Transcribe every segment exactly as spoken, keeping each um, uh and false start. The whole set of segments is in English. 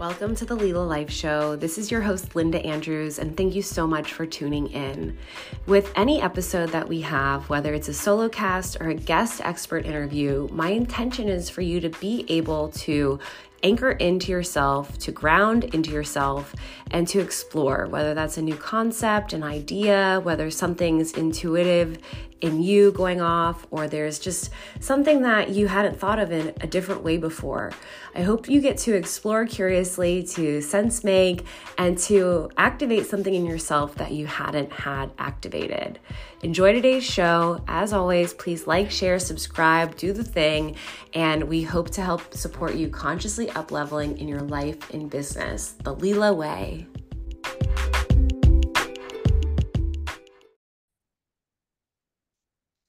Welcome to the Lila Life Show. This is your host, Linda Andrews, and thank you so much for tuning in. With any episode that we have, whether it's a solo cast or a guest expert interview, my intention is for you to be able to anchor into yourself, to ground into yourself, and to explore, whether that's a new concept, an idea, whether something's intuitive in you going off, or there's just something that you hadn't thought of in a different way before. I hope you get to explore curiously, to sense make, and to activate something in yourself that you hadn't had activated. Enjoy today's show. As always, please like, share, subscribe, do the thing, and we hope to help support you consciously up-leveling in your life and business, the Lila way.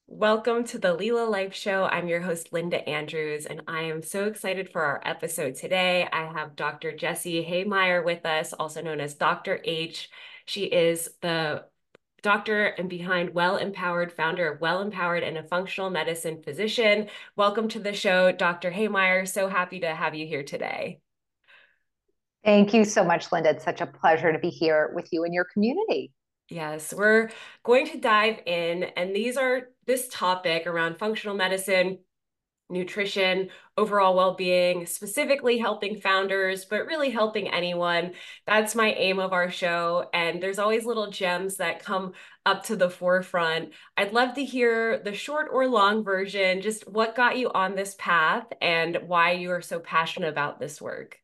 Welcome to the Lila Life Show. I'm your host, Linda Andrews, and I am so excited for our episode today. I have Doctor Jessie Hehmeyer with us, also known as Doctor H. She is the doctor and behind Well Empowered, founder of Well Empowered and a functional medicine physician. Welcome to the show, Doctor Hehmeyer. So happy to have you here today. Thank you so much, Linda. It's such a pleasure to be here with you and your community. Yes, we're going to dive in, and these are this topic around functional medicine, nutrition, overall well-being, specifically helping founders, but really helping anyone. That's my aim of our show. And there's always little gems that come up to the forefront. I'd love to hear the short or long version, just what got you on this path and why you are so passionate about this work.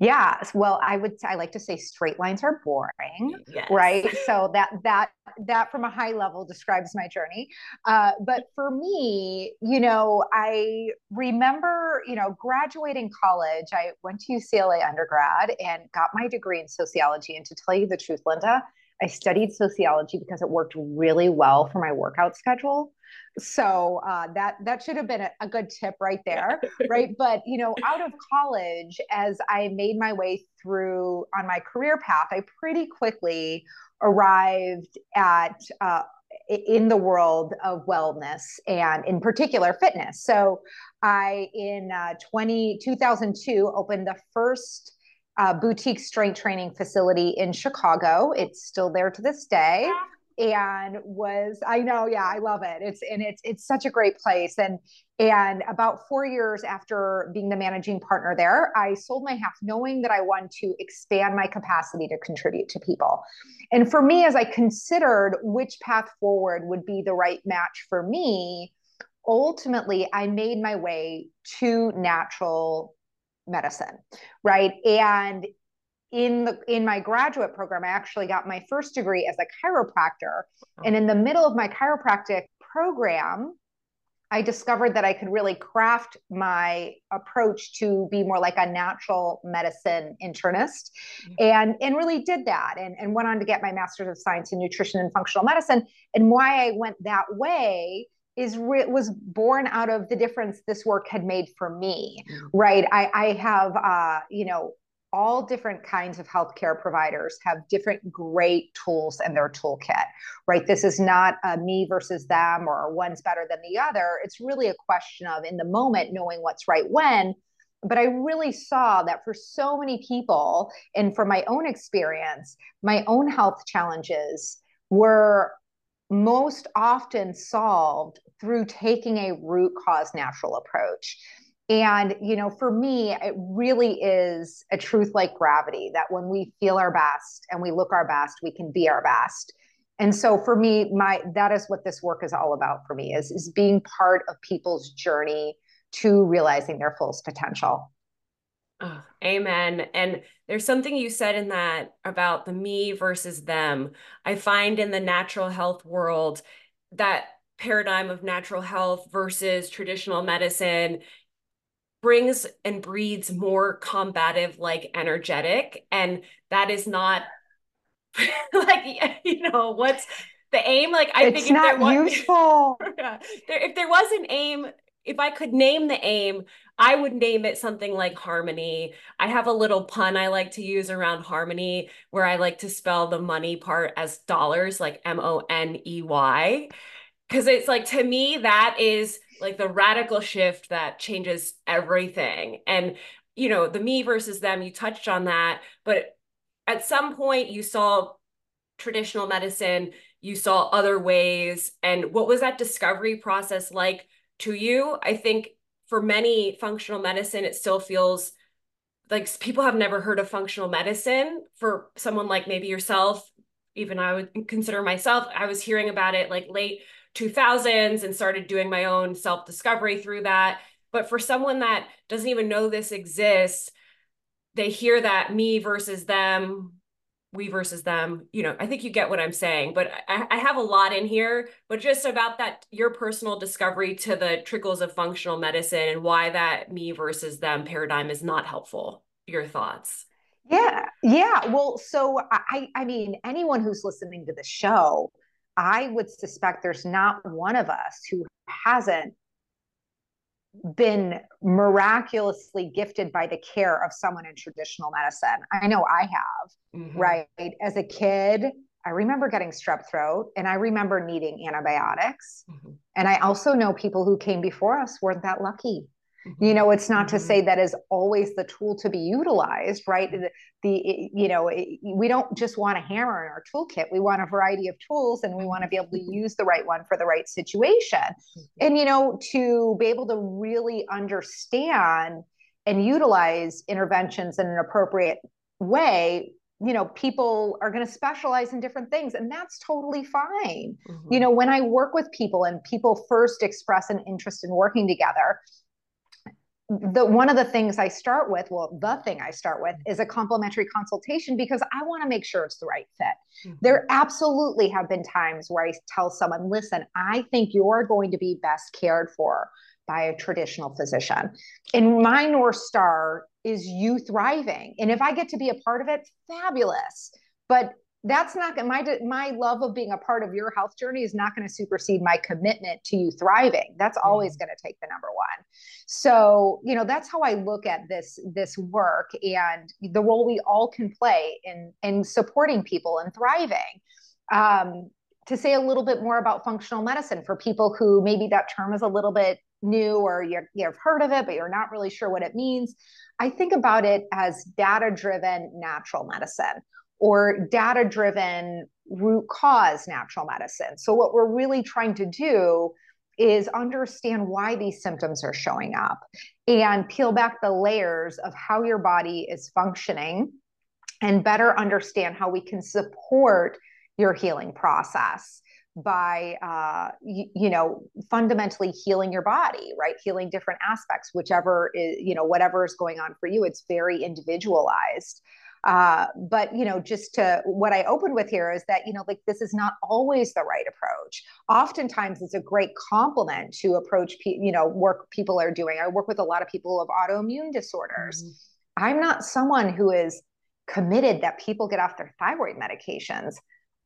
Yeah. Well, I would, I like to say straight lines are boring, yes. Right? So that, that, that from a high level describes my journey. Uh, but for me, you know, I remember, you know, graduating college, I went to U C L A undergrad and got my degree in sociology. And to tell you the truth, Linda, I studied sociology because it worked really well for my workout schedule. So uh, that that should have been a, a good tip right there, right? But, you know, out of college, as I made my way through on my career path, I pretty quickly arrived at uh, in the world of wellness and in particular fitness. So I, in uh, twenty, two thousand two, opened the first uh, boutique strength training facility in Chicago. It's still there to this day. And was, I know, yeah, I love it. It's, and it's, it's such a great place. And, and about four years after being the managing partner there, I sold my half knowing that I wanted to expand my capacity to contribute to people. And for me, as I considered which path forward would be the right match for me, ultimately I made my way to natural medicine, right? And In the in my graduate program, I actually got my first degree as a chiropractor. And in the middle of my chiropractic program, I discovered that I could really craft my approach to be more like a natural medicine internist, and and really did that, and, and went on to get my master's of science in nutrition and functional medicine. And why I went that way is re- was born out of the difference this work had made for me. Right, I I have uh you know. All different kinds of healthcare providers have different great tools in their toolkit, right? This is not a me versus them or one's better than the other. It's really a question of in the moment, knowing what's right when. But I really saw that for so many people, and from my own experience, my own health challenges were most often solved through taking a root cause natural approach. And, you know, for me, it really is a truth like gravity that when we feel our best and we look our best, we can be our best. And so for me, my, that is what this work is all about for me is, is being part of people's journey to realizing their fullest potential. Oh, amen. And there's something you said in that about the me versus them. I find in the natural health world, that paradigm of natural health versus traditional medicine brings and breeds more combative, like energetic. And that is not like, you know, what's the aim? Like, I it's think not if there was, useful. If there was an aim, if I could name the aim, I would name it something like harmony. I have a little pun I like to use around harmony where I like to spell the money part as dollars, like M O N E Y. Because it's like, to me, that is like the radical shift that changes everything. And you know, the me versus them, you touched on that, but at some point you saw traditional medicine, you saw other ways. And what was that discovery process like to you? I think for many functional medicine, it still feels like people have never heard of functional medicine. For someone like maybe yourself, even I would consider myself, I was hearing about it like late two thousands and started doing my own self-discovery through that. But for someone that doesn't even know this exists, they hear that me versus them, we versus them, you know, I think you get what I'm saying, but I, I have a lot in here, but just about that, your personal discovery to the trickles of functional medicine and why that me versus them paradigm is not helpful. Your thoughts? Yeah. Yeah. Well, so I, I mean, anyone who's listening to the show, I would suspect there's not one of us who hasn't been miraculously gifted by the care of someone in traditional medicine. I know I have, mm-hmm. right? As a kid, I remember getting strep throat and I remember needing antibiotics. Mm-hmm. And I also know people who came before us weren't that lucky. Mm-hmm. You know, it's not mm-hmm. to say that is always the tool to be utilized, right? The, the you know, it, we don't just want a hammer in our toolkit. We want a variety of tools and we want to be able to use the right one for the right situation. Mm-hmm. And, you know, to be able to really understand and utilize interventions in an appropriate way, you know, people are going to specialize in different things and that's totally fine. Mm-hmm. You know, when I work with people and people first express an interest in working together, the one of the things I start with, well, the thing I start with is a complimentary consultation because I want to make sure it's the right fit. Mm-hmm. There absolutely have been times where I tell someone, listen, I think you're going to be best cared for by a traditional physician. And my North Star is you thriving. And if I get to be a part of it, fabulous. But that's not my, my love of being a part of your health journey is not going to supersede my commitment to you thriving. That's mm-hmm. always going to take the number one. So, you know, that's how I look at this, this work and the role we all can play in, in supporting people and thriving. Um, to say a little bit more about functional medicine for people who maybe that term is a little bit new or you're, you've heard of it, but you're not really sure what it means. I think about it as data-driven natural medicine, or data-driven root cause natural medicine. So what we're really trying to do is understand why these symptoms are showing up and peel back the layers of how your body is functioning and better understand how we can support your healing process by, uh, you, you know, fundamentally healing your body, right? Healing different aspects, whichever is, you know, whatever is going on for you, it's very individualized. Uh, but, you know, just to what I opened with here is that, you know, like this is not always the right approach. Oftentimes it's a great complement to approach, you know, work people are doing. I work with a lot of people who have autoimmune disorders. Mm-hmm. I'm not someone who is committed that people get off their thyroid medications.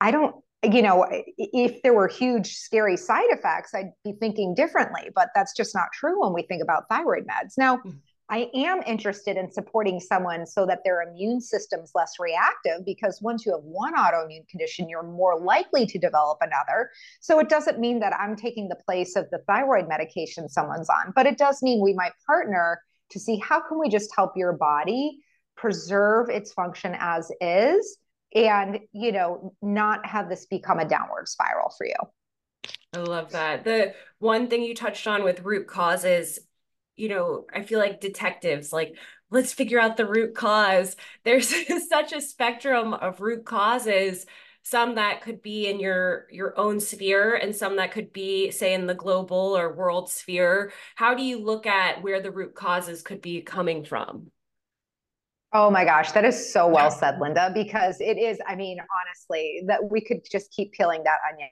I don't, you know, if there were huge, scary side effects, I'd be thinking differently, but that's just not true when we think about thyroid meds. Now, mm-hmm. I am interested in supporting someone so that their immune system's less reactive, because once you have one autoimmune condition, you're more likely to develop another. So it doesn't mean that I'm taking the place of the thyroid medication someone's on, but it does mean we might partner to see how can we just help your body preserve its function as is and, you know, not have this become a downward spiral for you. I love that. The one thing you touched on with root causes, you know, I feel like detectives, like, let's figure out the root cause. There's such a spectrum of root causes, some that could be in your, your own sphere and some that could be, say, in the global or world sphere. How do you look at where the root causes could be coming from? Oh my gosh, that is so well said, Linda, because it is, I mean, honestly, that we could just keep peeling that onion,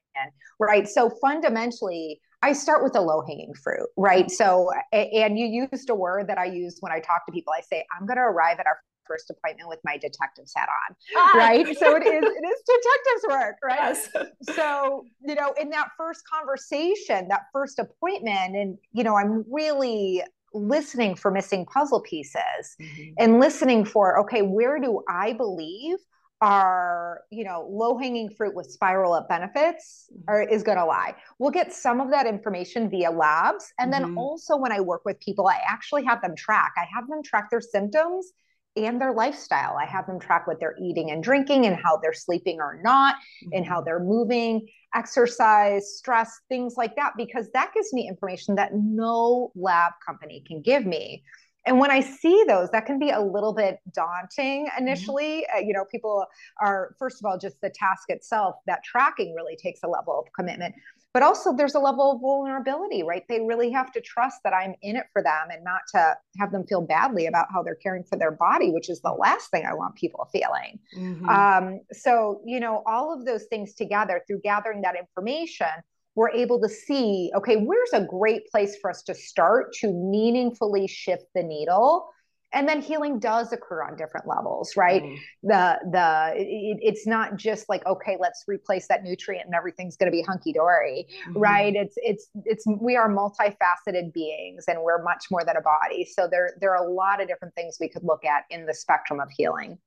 right? So fundamentally, I start with the low-hanging fruit, right? So, and you used a word that I use when I talk to people. I say, I'm going to arrive at our first appointment with my detective's hat on, ah. right? So it is, it is detective's work, right? Yes. So, you know, in that first conversation, that first appointment, and, you know, I'm really listening for missing puzzle pieces mm-hmm. and listening for, okay, where do I believe our, you know, low-hanging fruit with spiral up benefits are, is going to lie. We'll get some of that information via labs. And then mm-hmm. also when I work with people, I actually have them track. I have them track their symptoms and their lifestyle. I have them track what they're eating and drinking and how they're sleeping or not, mm-hmm. and how they're moving, exercise, stress, things like that, because that gives me information that no lab company can give me. And when I see those, that can be a little bit daunting initially. Mm-hmm. uh, you know, people are, first of all, just the task itself, that tracking really takes a level of commitment, but also there's a level of vulnerability, right? They really have to trust that I'm in it for them and not to have them feel badly about how they're caring for their body, which is the last thing I want people feeling. Mm-hmm. Um, so, you know, all of those things together through gathering that information, we're able to see, okay, where's a great place for us to start to meaningfully shift the needle? And then healing does occur on different levels, right? Mm. The, the, it, it's not just like, okay, let's replace that nutrient and everything's going to be hunky-dory, mm. right? It's, it's, it's, we are multifaceted beings and we're much more than a body. So there, there are a lot of different things we could look at in the spectrum of healing.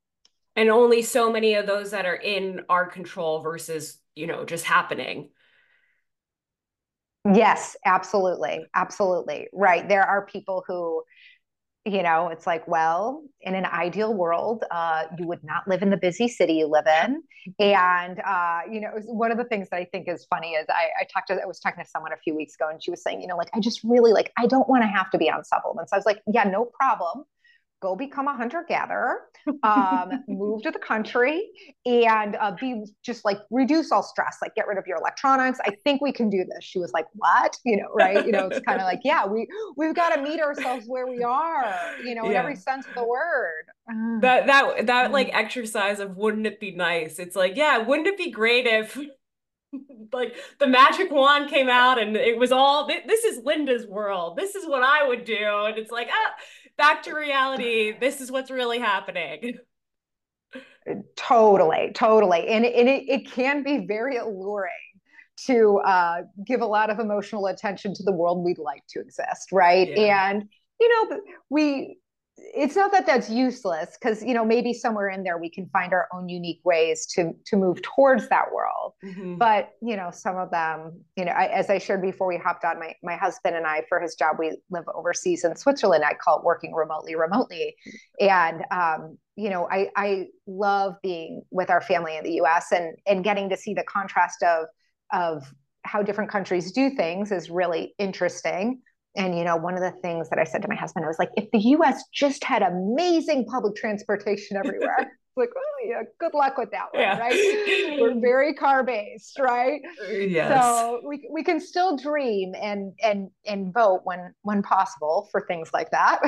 And only so many of those that are in our control versus, you know, just happening. Yes, absolutely. Absolutely. Right. There are people who, you know, it's like, well, in an ideal world, uh, you would not live in the busy city you live in. And, uh, you know, one of the things that I think is funny is I, I talked to, I was talking to someone a few weeks ago and she was saying, you know, like, I just really like, I don't want to have to be on supplements. I was like, yeah, no problem. Go become a hunter-gatherer, um, move to the country, and uh, be just like reduce all stress, like get rid of your electronics. I think we can do this. She was like, "What?" You know, right? You know, it's kind of like, yeah, we we've got to meet ourselves where we are. You know, in yeah. every sense of the word. That that that like exercise of wouldn't it be nice? It's like, yeah, wouldn't it be great if like the magic wand came out and it was all this is Linda's world. This is what I would do, and it's like, ah. Back to reality. This is what's really happening. Totally, totally. And, and it, it can be very alluring to uh, give a lot of emotional attention to the world we'd like to exist, right? Yeah. And, you know, we, it's not that that's useless because, you know, maybe somewhere in there we can find our own unique ways to to move towards that world. Mm-hmm. But, you know, some of them, you know, I, as I shared before we hopped on, my, my husband and I, for his job, we live overseas in Switzerland. I call it working remotely, remotely. And, um, you know, I, I love being with our family in the U S and, and getting to see the contrast of, of how different countries do things is really interesting. And, you know, one of the things that I said to my husband, I was like, if the U S just had amazing public transportation everywhere, like, oh yeah, good luck with that one, yeah. right? We're very car based, right? Yes. So we we can still dream and and and vote when when possible for things like that.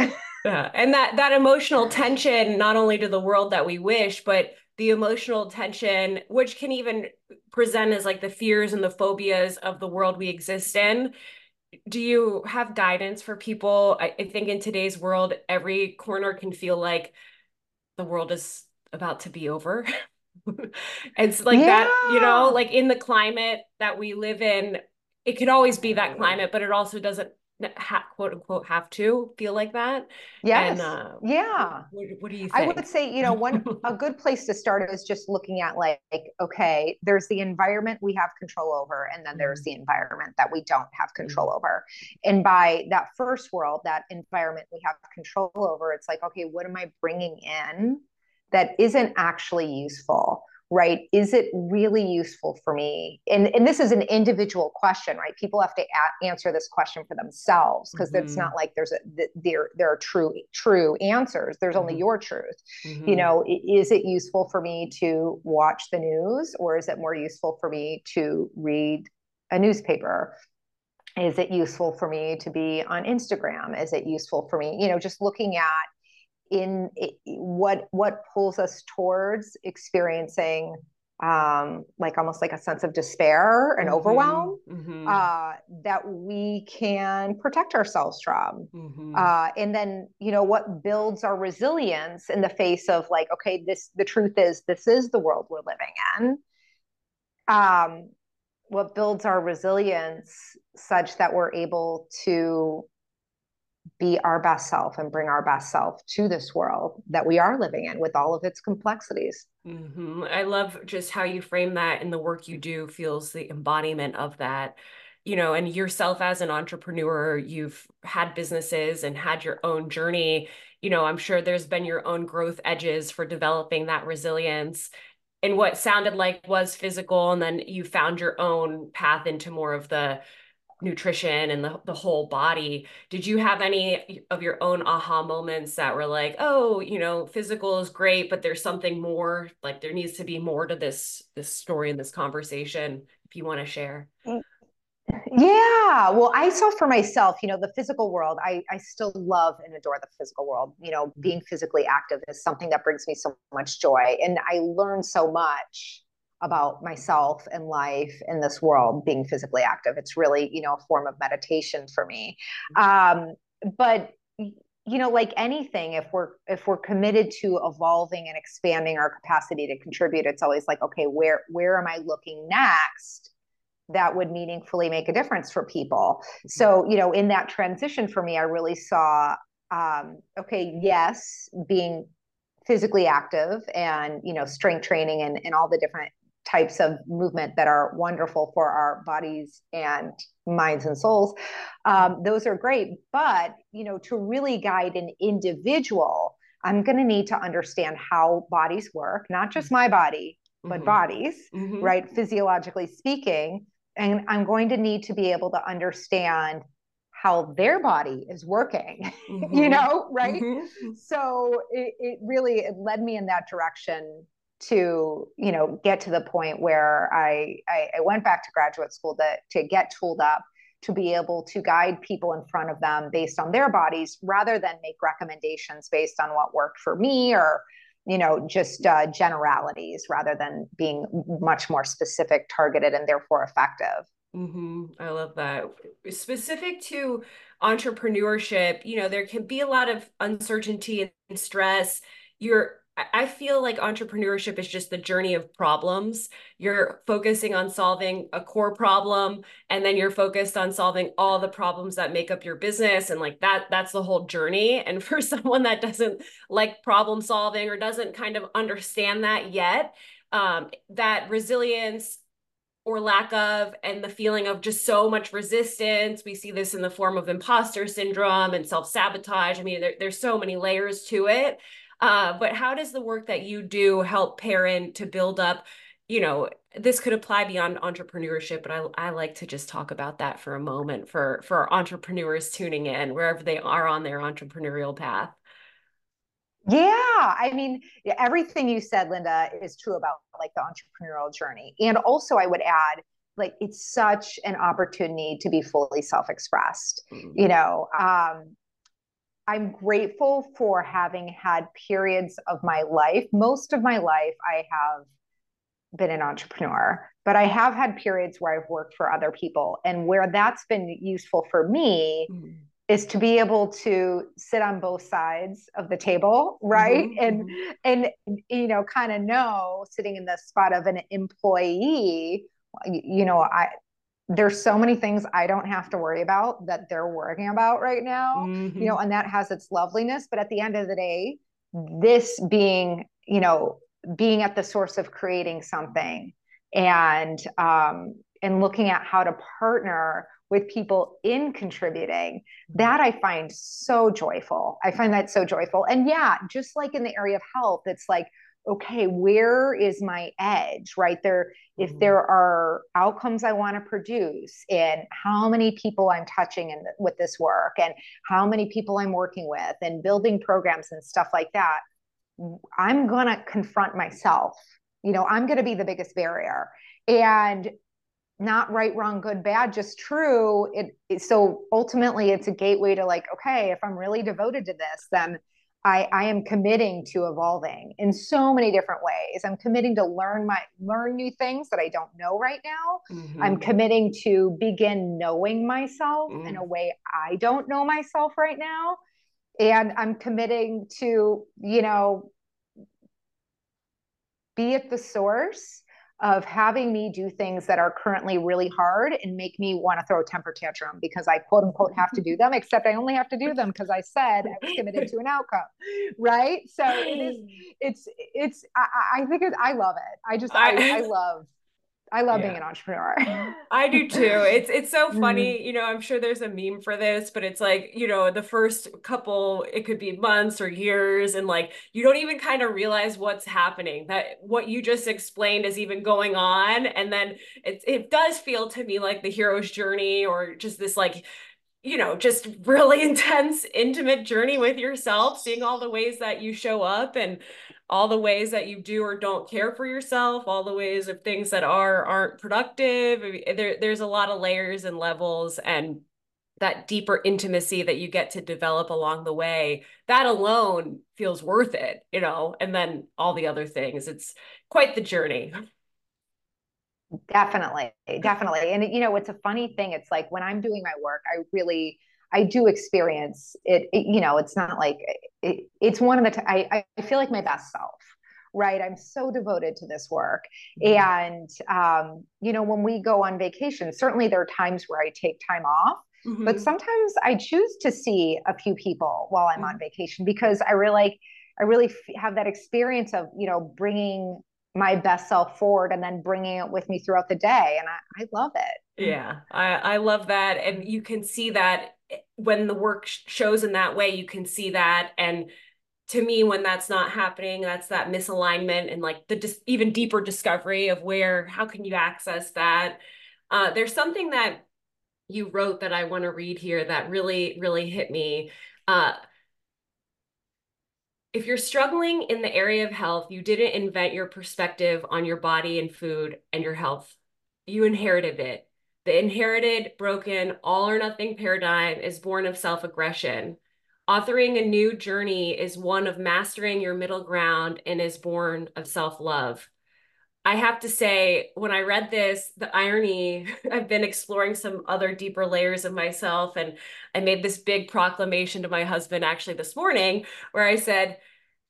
Yeah. And that that emotional tension, not only to the world that we wish, but the emotional tension, which can even present as like the fears and the phobias of the world we exist in. Do you have guidance for people? I, I think in today's world, every corner can feel like the world is about to be over. It's like yeah. that, you know, like in the climate that we live in, it could always be that climate, but it also doesn't ha- quote unquote have to feel like that. Yes. And, uh, yeah. What, what do you think? I would say, you know, one, a good place to start is just looking at like, okay, there's the environment we have control over. And then there's the environment that we don't have control over. And by that first world, that environment we have control over, it's like, okay, what am I bringing in that isn't actually useful? Right? Is it really useful for me? And, and this is an individual question, right? People have to a- answer this question for themselves because mm-hmm. it's not like there's a, th- there, there are true, true answers. There's mm-hmm. only your truth. Mm-hmm. You know, is it useful for me to watch the news or is it more useful for me to read a newspaper? Is it useful for me to be on Instagram? Is it useful for me, you know, just looking at in it, what, what pulls us towards experiencing, um, like almost like a sense of despair and mm-hmm. overwhelm, mm-hmm. uh, that we can protect ourselves from. Mm-hmm. Uh, and then, you know, what builds our resilience in the face of like, okay, this, the truth is, this is the world we're living in. Um, what builds our resilience such that we're able to be our best self and bring our best self to this world that we are living in with all of its complexities. Mm-hmm. I love just how you frame that, and the work you do feels the embodiment of that, you know, and yourself as an entrepreneur, you've had businesses and had your own journey. You know, I'm sure there's been your own growth edges for developing that resilience and what sounded like was physical. And then you found your own path into more of the nutrition and the, the whole body. Did you have any of your own aha moments that were like, oh, you know, physical is great, but there's something more, like there needs to be more to this, this story and this conversation, if you want to share? Yeah. Well, I saw for myself, you know, the physical world, I, I still love and adore the physical world. You know, being physically active is something that brings me so much joy. And I learn so much about myself and life in this world, being physically active. It's really, you know, a form of meditation for me. Um, but, you know, like anything, if we're, if we're committed to evolving and expanding our capacity to contribute, it's always like, okay, where, where am I looking next that would meaningfully make a difference for people? So, you know, in that transition for me, I really saw, um, okay, yes, being physically active and, you know, strength training and, and all the different types of movement that are wonderful for our bodies and minds and souls. Um, those are great, but, you know, to really guide an individual, I'm going to need to understand how bodies work, not just my body, but mm-hmm. bodies, mm-hmm. right? Physiologically speaking. And I'm going to need to be able to understand how their body is working, mm-hmm. you know, right? Mm-hmm. So it, it really it led me in that direction to, you know, get to the point where I, I, I went back to graduate school to, to get tooled up, to be able to guide people in front of them based on their bodies, rather than make recommendations based on what worked for me, or, you know, just uh, generalities, rather than being much more specific, targeted, and therefore effective. Mm-hmm. I love that. Specific to entrepreneurship, you know, there can be a lot of uncertainty and stress. You're, I feel like entrepreneurship is just the journey of problems. You're focusing on solving a core problem, and then you're focused on solving all the problems that make up your business. And like that, that's the whole journey. And for someone that doesn't like problem solving or doesn't kind of understand that yet, um, that resilience or lack of, and the feeling of just so much resistance. We see this in the form of imposter syndrome and self-sabotage. I mean, there, there's so many layers to it. Uh, but how does the work that you do help parent to build up, you know, this could apply beyond entrepreneurship, but I, I like to just talk about that for a moment for, for our entrepreneurs tuning in, wherever they are on their entrepreneurial path. Yeah. I mean, everything you said, Linda, is true about like the entrepreneurial journey. And also I would add, like, it's such an opportunity to be fully self-expressed, mm-hmm. you know, um, I'm grateful for having had periods of my life. Most of my life, I have been an entrepreneur, but I have had periods where I've worked for other people. And where that's been useful for me mm-hmm. is to be able to sit on both sides of the table, right? Mm-hmm. And, and, you know, kind of know, sitting in the spot of an employee, you, you know, I, there's so many things I don't have to worry about that they're worrying about right now, mm-hmm. you know, and that has its loveliness. But at the end of the day, this being, you know, being at the source of creating something, and, um, and looking at how to partner with people in contributing, that I find so joyful. I find that so joyful. And yeah, just like in the area of health, it's like, okay, where is my edge, right? There, if there are outcomes I want to produce, and how many people I'm touching in, with this work, and how many people I'm working with, and building programs and stuff like that, I'm going to confront myself. You know, I'm going to be the biggest barrier, and not right, wrong, good, bad, just true. It, it, so ultimately it's a gateway to like, okay, if I'm really devoted to this, then I, I am committing to evolving in so many different ways. I'm committing to learn my learn new things that I don't know right now. Mm-hmm. I'm committing to begin knowing myself mm. in a way I don't know myself right now. And I'm committing to, you know, be at the source of having me do things that are currently really hard and make me want to throw a temper tantrum because I quote unquote have to do them, except I only have to do them because I said I was committed to an outcome, right? So it is, it's, it's, I, I think it, I love it. I just, I, I love I love yeah. being an entrepreneur. I do too. It's it's so funny. You know, I'm sure there's a meme for this, but it's like, you know, the first couple, it could be months or years. And like, you don't even kind of realize what's happening, that what you just explained is even going on. And then it, it does feel to me like the hero's journey, or just this like, you know, just really intense, intimate journey with yourself, seeing all the ways that you show up and all the ways that you do or don't care for yourself, all the ways of things that are, aren't productive. There, there's a lot of layers and levels, and that deeper intimacy that you get to develop along the way, that alone feels worth it, you know, and then all the other things. It's quite the journey. Definitely. Definitely. And you know, it's a funny thing. It's like when I'm doing my work, I really, I do experience it, it, you know, it's not like, it, it's one of the, t- I, I feel like my best self, right? I'm so devoted to this work. And, um, you know, when we go on vacation, certainly there are times where I take time off, mm-hmm. but sometimes I choose to see a few people while I'm on vacation, because I really, I really f- have that experience of, you know, bringing my best self forward and then bringing it with me throughout the day. And I, I love it. Yeah. I, I love that. And you can see that when the work sh- shows in that way, you can see that. And to me, when that's not happening, that's that misalignment and like the dis- even deeper discovery of where, how can you access that? Uh, there's something that you wrote that I want to read here that really, really hit me. Uh, If you're struggling in the area of health, you didn't invent your perspective on your body and food and your health. You inherited it. The inherited, broken, all or nothing paradigm is born of self-aggression. Authoring a new journey is one of mastering your middle ground and is born of self-love. I have to say, when I read this, the irony, I've been exploring some other deeper layers of myself. And I made this big proclamation to my husband actually this morning, where I said,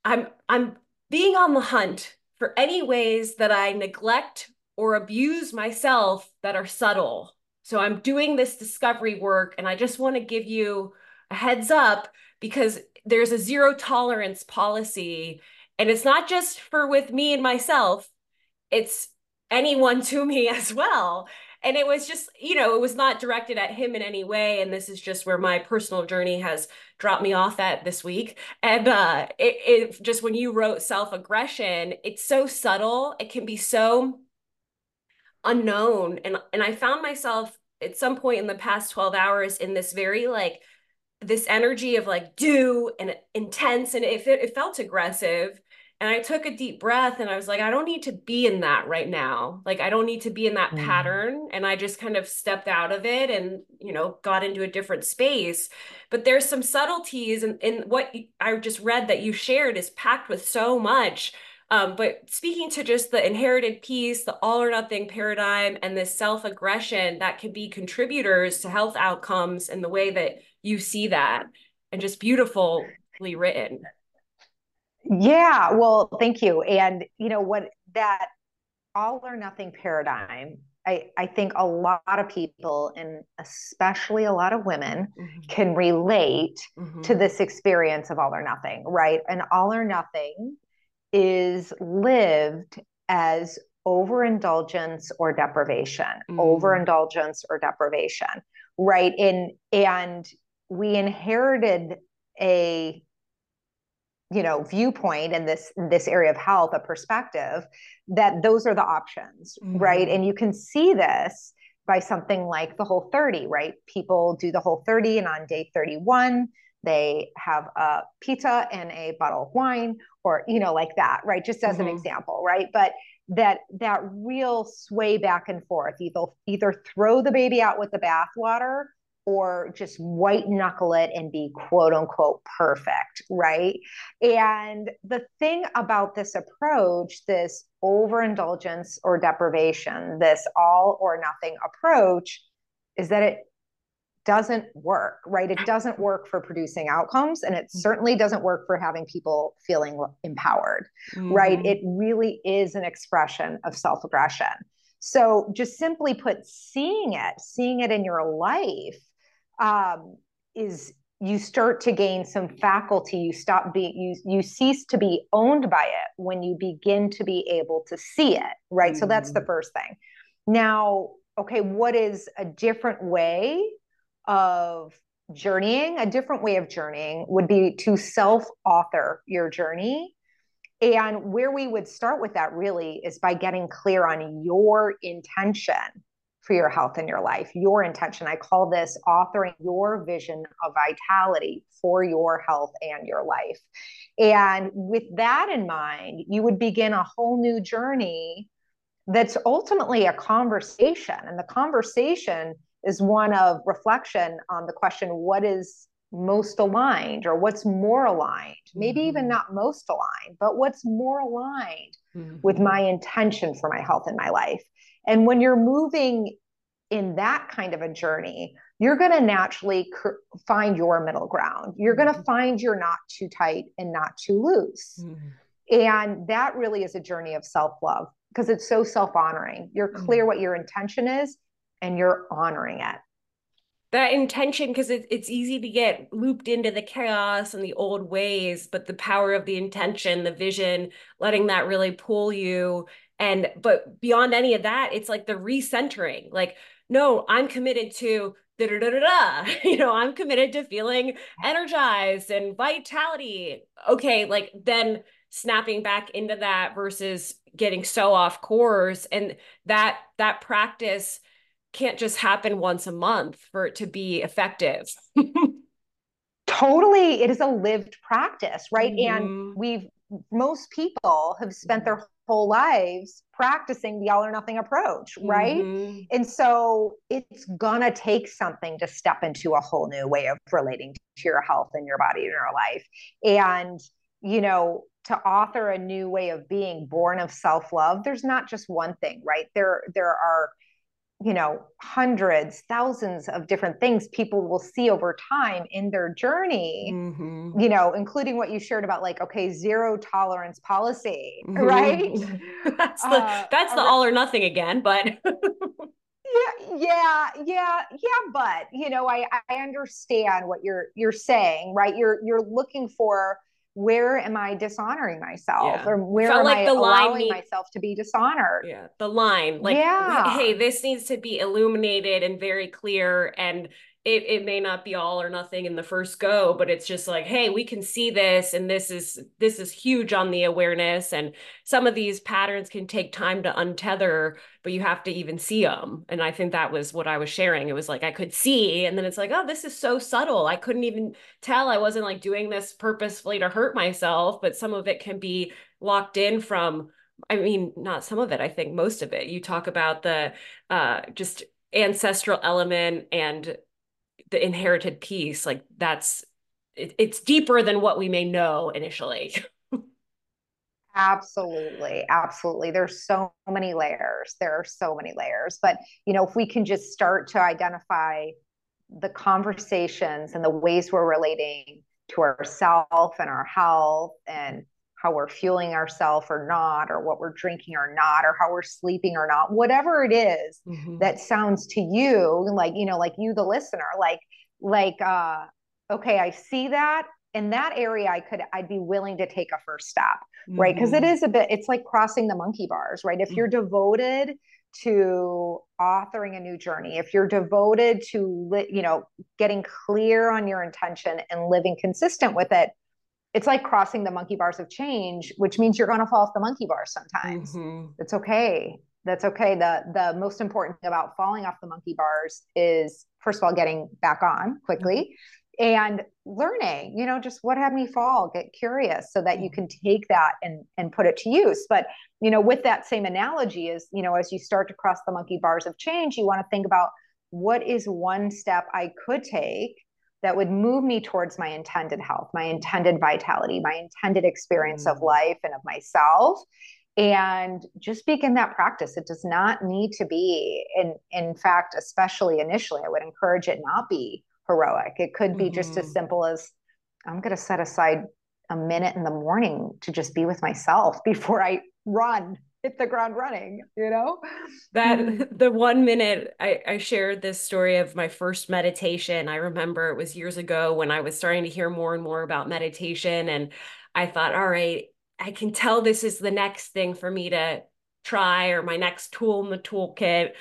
I'm, I'm being on the hunt for any ways that I neglect or abuse myself that are subtle. So I'm doing this discovery work, and I just want to give you a heads up, because there's a zero tolerance policy. And it's not just for with me and myself, it's anyone to me as well. And it was just, you know, it was not directed at him in any way. And this is just where my personal journey has dropped me off at this week. And uh, it, it just, when you wrote self-aggression, it's so subtle. It can be so unknown. And, and I found myself at some point in the past twelve hours in this very like, this energy of like do and intense. And it, it felt aggressive. And I took a deep breath and I was like, I don't need to be in that right now. Like, I don't need to be in that mm. pattern. And I just kind of stepped out of it and, you know, got into a different space. But there's some subtleties, and, and what I just read that you shared is packed with so much. Um, but speaking to just the inherited piece, the all or nothing paradigm, and this self-aggression that can be contributors to health outcomes and the way that you see that, and just beautifully written. Yeah. Well, thank you. And you know what, that all or nothing paradigm, I, I think a lot of people, and especially a lot of women, mm-hmm. can relate mm-hmm. to this experience of all or nothing, right? And all or nothing is lived as overindulgence or deprivation, mm-hmm. overindulgence or deprivation, right? And, and we inherited a you know, viewpoint in this, in this area of health, a perspective that those are the options, mm-hmm. right? And you can see this by something like the Whole thirty, right? People do the Whole thirty, and on day thirty-one, they have a pizza and a bottle of wine, or, you know, like that, right? Just as mm-hmm. an example, right? But that, that real sway back and forth, either, either throw the baby out with the bathwater, or just white knuckle it and be quote unquote perfect, right? And the thing about this approach, this overindulgence or deprivation, this all or nothing approach, is that it doesn't work, right? It doesn't work for producing outcomes, and it certainly doesn't work for having people feeling empowered, mm-hmm. right? It really is an expression of self-aggression. So just simply put, seeing it, seeing it in your life um, is, you start to gain some faculty. You stop being, you, you cease to be owned by it when you begin to be able to see it, right? Mm-hmm. So that's the first thing. Now, okay, what is a different way of journeying? A different way of journeying would be to self-author your journey. And where we would start with that really is by getting clear on your intention for your health and your life, your intention. I call this authoring your vision of vitality for your health and your life. And with that in mind, you would begin a whole new journey that's ultimately a conversation. And the conversation is one of reflection on the question, what is most aligned, or what's more aligned, maybe mm-hmm. even not most aligned, but what's more aligned mm-hmm. with my intention for my health and my life. And when you're moving in that kind of a journey, you're going to naturally cr- find your middle ground. You're mm-hmm. going to find you're not too tight and not too loose. Mm-hmm. And that really is a journey of self-love, because it's so self-honoring. You're clear mm-hmm. what your intention is, and you're honoring it. That intention, because it, it's easy to get looped into the chaos and the old ways, but the power of the intention, the vision, letting that really pull you. And, but beyond any of that, it's like the recentering, like, no, I'm committed to da da da da da. You know, I'm committed to feeling energized and vitality. Okay. Like then snapping back into that versus getting so off course. And that, that practice can't just happen once a month for it to be effective. Totally. It is a lived practice, right? Mm-hmm. And we've, most people have spent their whole lives practicing the all or nothing approach, right? Mm-hmm. And so it's gonna take something to step into a whole new way of relating to your health and your body and your life. And, you know, to author a new way of being born of self-love, there's not just one thing, right? There, there are, you know, hundreds, thousands of different things people will see over time in their journey, mm-hmm. you know, including what you shared about, like, okay, zero tolerance policy, mm-hmm. right? That's the, uh, that's the around- all or nothing again, but. yeah, yeah, yeah, yeah. But, you know, I, I understand what you're, you're saying, right? You're, you're looking for, where am I dishonoring myself? Yeah. Or where Felt am like I the allowing line need- myself to be dishonored? Yeah, the line. Like, yeah. hey, this needs to be illuminated and very clear. And it, it may not be all or nothing in the first go, but it's just like, hey, we can see this. And this is, this is huge on the awareness. And some of these patterns can take time to untether, but you have to even see them. And I think that was what I was sharing. It was like, I could see, and then it's like, oh, this is so subtle. I couldn't even tell. I wasn't like doing this purposefully to hurt myself, but some of it can be locked in from, I mean, not some of it, I think most of it. You talk about the uh, just ancestral element and the inherited piece. Like that's, it, it's deeper than what we may know initially. Absolutely. Absolutely. There's so many layers. There are so many layers, but you know, if we can just start to identify the conversations and the ways we're relating to ourselves and our health and how we're fueling ourselves or not, or what we're drinking or not, or how we're sleeping or not, whatever it is mm-hmm. that sounds to you, like, you know, like you, the listener, like, like, uh, okay, I see that. In that area, I could, I'd be willing to take a first step, right? Because mm-hmm. it is a bit, it's like crossing the monkey bars, right? If you're mm-hmm. devoted to authoring a new journey, if you're devoted to, li- you know, getting clear on your intention and living consistent with it, it's like crossing the monkey bars of change, which means you're going to fall off the monkey bars sometimes. Mm-hmm. It's okay. That's okay. The, the most important thing about falling off the monkey bars is, first of all, getting back on quickly. Mm-hmm. And learning, you know, just what had me fall, get curious so that you can take that and, and put it to use. But, you know, with that same analogy is, you know, as you start to cross the monkey bars of change, you want to think about what is one step I could take that would move me towards my intended health, my intended vitality, my intended experience mm-hmm. of life and of myself. and just begin that practice. It does not need to be, in, in fact, especially initially, I would encourage it not be heroic. It could be mm-hmm. just as simple as, I'm going to set aside a minute in the morning to just be with myself before I run, hit the ground running, you know? That the one minute I, I shared this story of my first meditation. I remember it was years ago when I was starting to hear more and more about meditation. And I thought, all right, I can tell this is the next thing for me to try, or my next tool in the toolkit.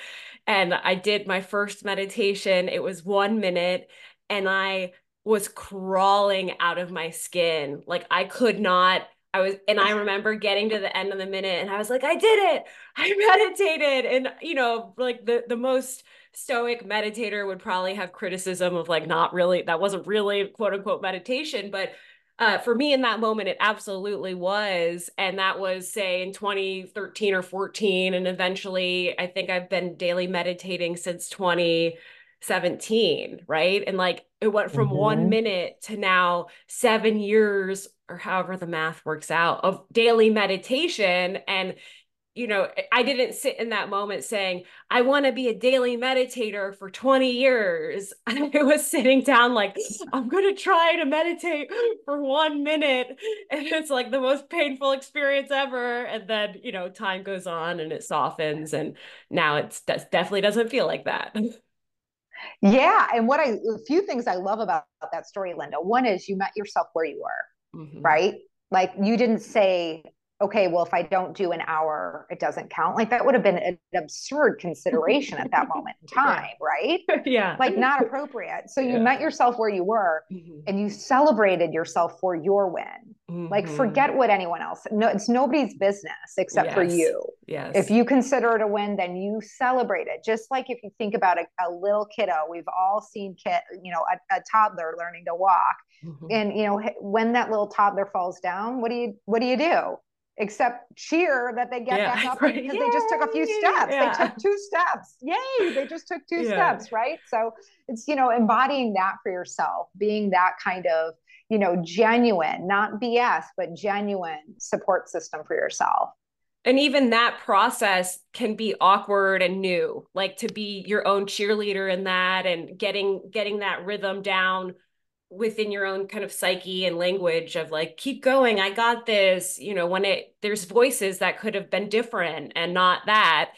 And I did my first meditation. It was one minute and I was crawling out of my skin. Like I could not, I was, and I remember getting to the end of the minute and I was like, I did it. I meditated. And, you know, like the, the most stoic meditator would probably have criticism of like, not really, that wasn't really quote unquote meditation, but Uh, for me in that moment, it absolutely was. And that was, say, in twenty thirteen or fourteen. And eventually, I think I've been daily meditating since twenty seventeen, right? And like, it went from mm-hmm. one minute to now seven years or however the math works out of daily meditation. And, you know, I didn't sit in that moment saying, I want to be a daily meditator for twenty years. I was sitting down like, I'm going to try to meditate for one minute. And it's like the most painful experience ever. And then, you know, time goes on and it softens. And now it definitely doesn't feel like that. Yeah. And what I, a few things I love about that story, Linda, one is you met yourself where you were, mm-hmm. right? Like you didn't say, okay, well, if I don't do an hour, it doesn't count. Like that would have been an absurd consideration at that moment in time, right? Yeah. Like not appropriate. So you yeah. met yourself where you were mm-hmm. and you celebrated yourself for your win. Mm-hmm. Like forget what anyone else, no, it's nobody's business except yes. for you. Yes. If you consider it a win, then you celebrate it. Just like if you think about a, a little kiddo, we've all seen kid, you know, a, a toddler learning to walk mm-hmm. and, you know, when that little toddler falls down, what do you, what do you do? Except cheer that they get yeah. back up right. because Yay. They just took a few steps. Yeah. They took two steps. Yay. They just took two yeah. steps. Right. So it's, you know, embodying that for yourself, being that kind of, you know, genuine, not B S, but genuine support system for yourself. And even that process can be awkward and new, like to be your own cheerleader in that and getting, getting that rhythm down within your own kind of psyche and language of like, keep going, I got this, you know, when it, there's voices that could have been different and not that,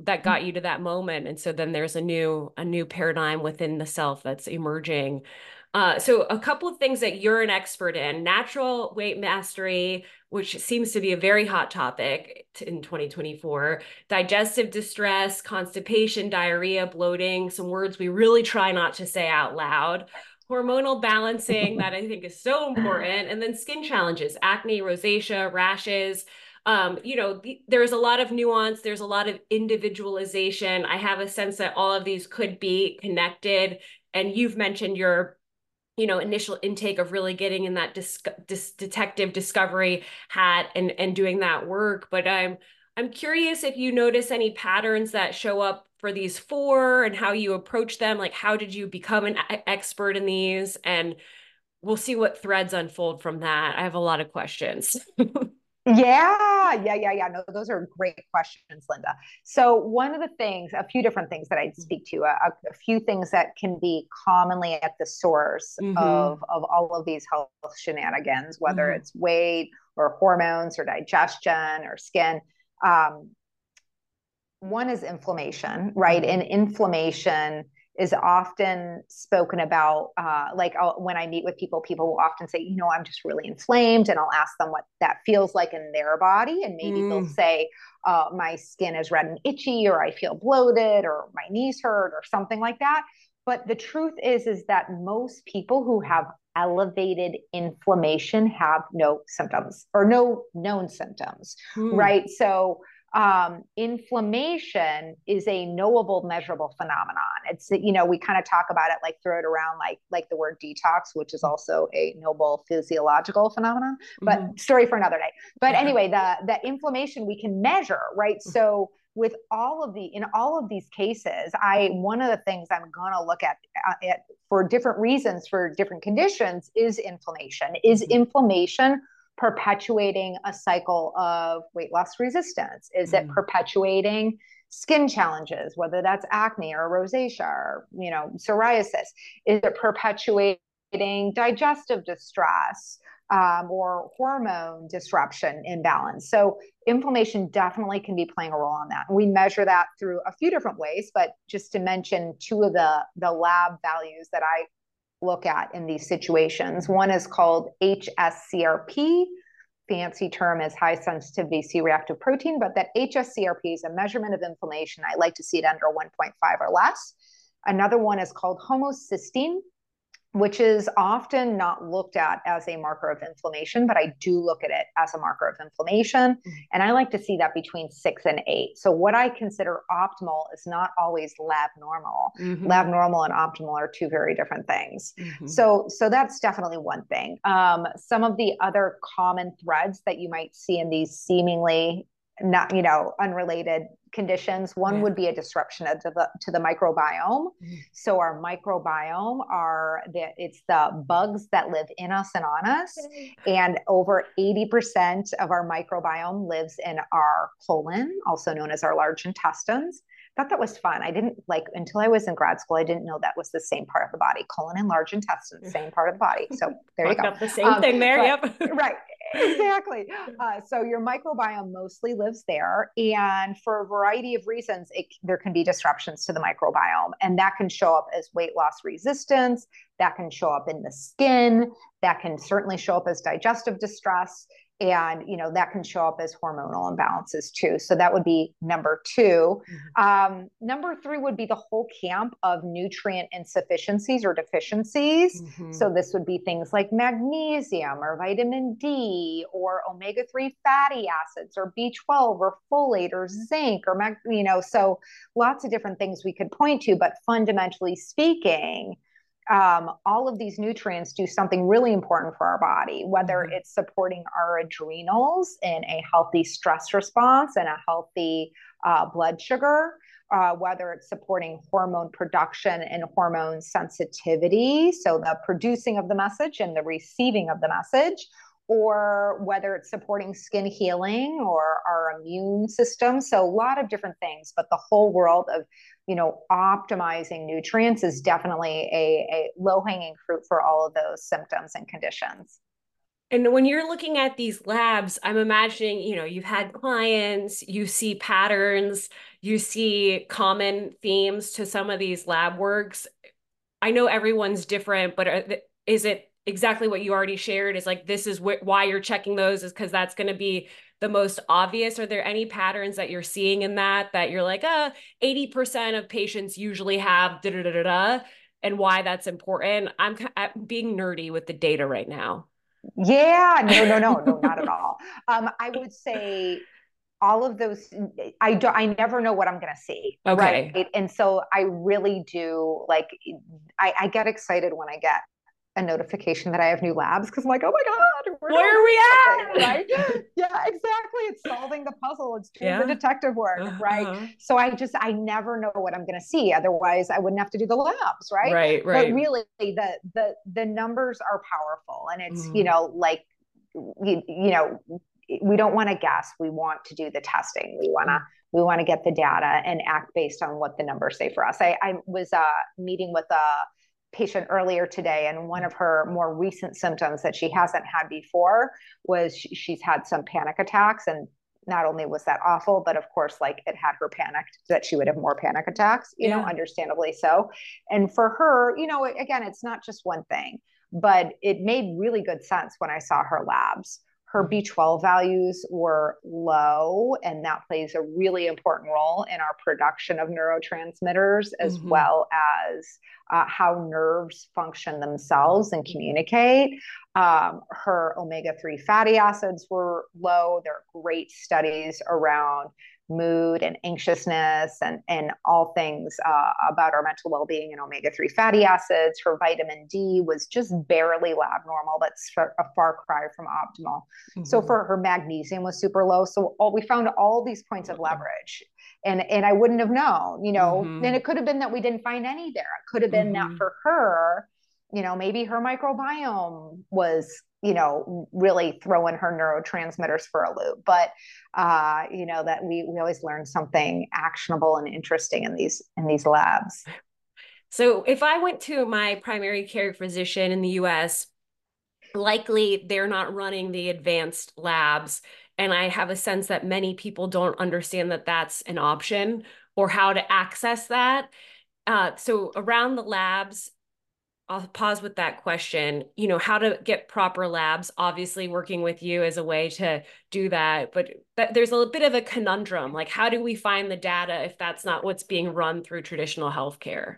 that got you to that moment. And so then there's a new, a new paradigm within the self that's emerging. Uh, so a couple of things that you're an expert in, natural weight mastery, which seems to be a very hot topic in twenty twenty-four, digestive distress, constipation, diarrhea, bloating, some words we really try not to say out loud, hormonal balancing that I think is so important. And then skin challenges, acne, rosacea, rashes. Um, you know, there's a lot of nuance. There's a lot of individualization. I have a sense that all of these could be connected. And you've mentioned your, you know, initial intake of really getting in that dis- dis- detective discovery hat and, and doing that work. But I'm, I'm curious if you notice any patterns that show up for these four and how you approach them. Like, how did you become an expert in these? And we'll see what threads unfold from that. I have a lot of questions. yeah, yeah, yeah, yeah. No, those are great questions, Linda. So one of the things, a few different things that I'd speak to, a, a few things that can be commonly at the source mm-hmm. of, of all of these health shenanigans, whether mm-hmm. it's weight or hormones or digestion or skin. Um, One is inflammation, right? And inflammation is often spoken about, uh, like I'll, when I meet with people, people will often say, you know, I'm just really inflamed. And I'll ask them what that feels like in their body. And maybe mm. they'll say, uh, my skin is red and itchy, or I feel bloated, or my knees hurt, or something like that. But the truth is, is that most people who have elevated inflammation have no symptoms or no known symptoms, mm. right? So Um, inflammation is a knowable, measurable phenomenon. It's, you know, we kind of talk about it, like throw it around, like, like the word detox, which is also a knowable physiological phenomenon, but mm-hmm. story for another day. But anyway, the, the inflammation we can measure, right? Mm-hmm. So with all of the, in all of these cases, I, one of the things I'm going to look at, uh, at for different reasons, for different conditions is inflammation. Is mm-hmm. inflammation perpetuating a cycle of weight loss resistance? Is mm. it perpetuating skin challenges, whether that's acne or rosacea or, you know, psoriasis? Is it perpetuating digestive distress um, or hormone disruption imbalance? So inflammation definitely can be playing a role on that. And we measure that through a few different ways, but just to mention two of the, the lab values that I look at in these situations. One is called H S C R P. Fancy term is high sensitivity C-reactive protein, but that H S C R P is a measurement of inflammation. I like to see it under one point five or less. Another one is called homocysteine, which is often not looked at as a marker of inflammation, but I do look at it as a marker of inflammation. And I like to see that between six and eight. So what I consider optimal is not always lab normal. Mm-hmm. Lab normal and optimal are two very different things. Mm-hmm. So, so that's definitely one thing. Um, some of the other common threads that you might see in these seemingly not, you know, unrelated conditions. One yeah. would be a disruption to the, to the microbiome. Mm-hmm. So our microbiome are the, it's the bugs that live in us and on us. Mm-hmm. And over eighty percent of our microbiome lives in our colon, also known as our large intestines. I thought that was fun. I didn't like until I was in grad school. I didn't know that was the same part of the body, colon and large intestine, same part of the body. So there you go. The same um, thing there. But, yep. Right. Exactly. Uh, so your microbiome mostly lives there. And for a variety of reasons, it, there can be disruptions to the microbiome. And that can show up as weight loss resistance. That can show up in the skin. That can certainly show up as digestive distress. And, you know, that can show up as hormonal imbalances too. So that would be number two. Mm-hmm. Um, number three would be the whole camp of nutrient insufficiencies or deficiencies. Mm-hmm. So this would be things like magnesium or vitamin D or omega three fatty acids or B twelve or folate or zinc or, mag- you know, so lots of different things we could point to, but fundamentally speaking, Um, all of these nutrients do something really important for our body, whether mm-hmm. it's supporting our adrenals in a healthy stress response and a healthy uh, blood sugar, uh, whether it's supporting hormone production and hormone sensitivity, so the producing of the message and the receiving of the message, or whether it's supporting skin healing or our immune system. So a lot of different things, but the whole world of, you know, optimizing nutrients is definitely a, a low-hanging fruit for all of those symptoms and conditions. And when you're looking at these labs, I'm imagining, you know, you've had clients, you see patterns, you see common themes to some of these lab works. I know everyone's different, but are, is it exactly what you already shared is like, this is wh- why you're checking those is because that's going to be the most obvious. Are there any patterns that you're seeing in that, that you're like, uh, eighty percent of patients usually have da da da da, and why that's important? I'm, I'm being nerdy with the data right now. Yeah, no, no, no, no, not at all. Um, I would say all of those, I don't, I never know what I'm going to see. Okay. Right? And so I really do like, I, I get excited when I get a notification that I have new labs. Cause I'm like, oh my God, where are we at? Right? Yeah, exactly. It's solving the puzzle. It's doing yeah. the detective work. Uh-huh. Right. So I just, I never know what I'm going to see. Otherwise I wouldn't have to do the labs. Right. Right. Right. But really the, the, the numbers are powerful and it's, mm. you know, like, you, you know, we don't want to guess. We want to do the testing. We want to, we want to get the data and act based on what the numbers say for us. I, I was uh, meeting with a, patient earlier today, and one of her more recent symptoms that she hasn't had before was she, she's had some panic attacks, and not only was that awful, but of course, like it had her panicked that she would have more panic attacks, you yeah. know, understandably so. And for her, you know, again, it's not just one thing, but it made really good sense when I saw her labs. Her B twelve values were low, and that plays a really important role in our production of neurotransmitters, as mm-hmm. well as uh, how nerves function themselves and communicate. Um, her omega three fatty acids were low. There are great studies around mood and anxiousness and, and all things uh, about our mental well-being and omega three fatty acids. Her vitamin D was just barely lab normal. That's a far cry from optimal. Mm-hmm. So for her magnesium was super low. So all, we found all these points of leverage and, and I wouldn't have known, you know, mm-hmm. and it could have been that we didn't find any there. It could have been mm-hmm. that for her, you know, maybe her microbiome was, you know, really throwing her neurotransmitters for a loop. But, uh, you know, that we, we always learn something actionable and interesting in these, in these labs. So if I went to my primary care physician in the U S, likely they're not running the advanced labs. And I have a sense that many people don't understand that that's an option or how to access that. Uh, so around the labs, I'll pause with that question, you know, how to get proper labs, obviously working with you as a way to do that, but that, there's a bit of a conundrum, like how do we find the data if that's not what's being run through traditional healthcare?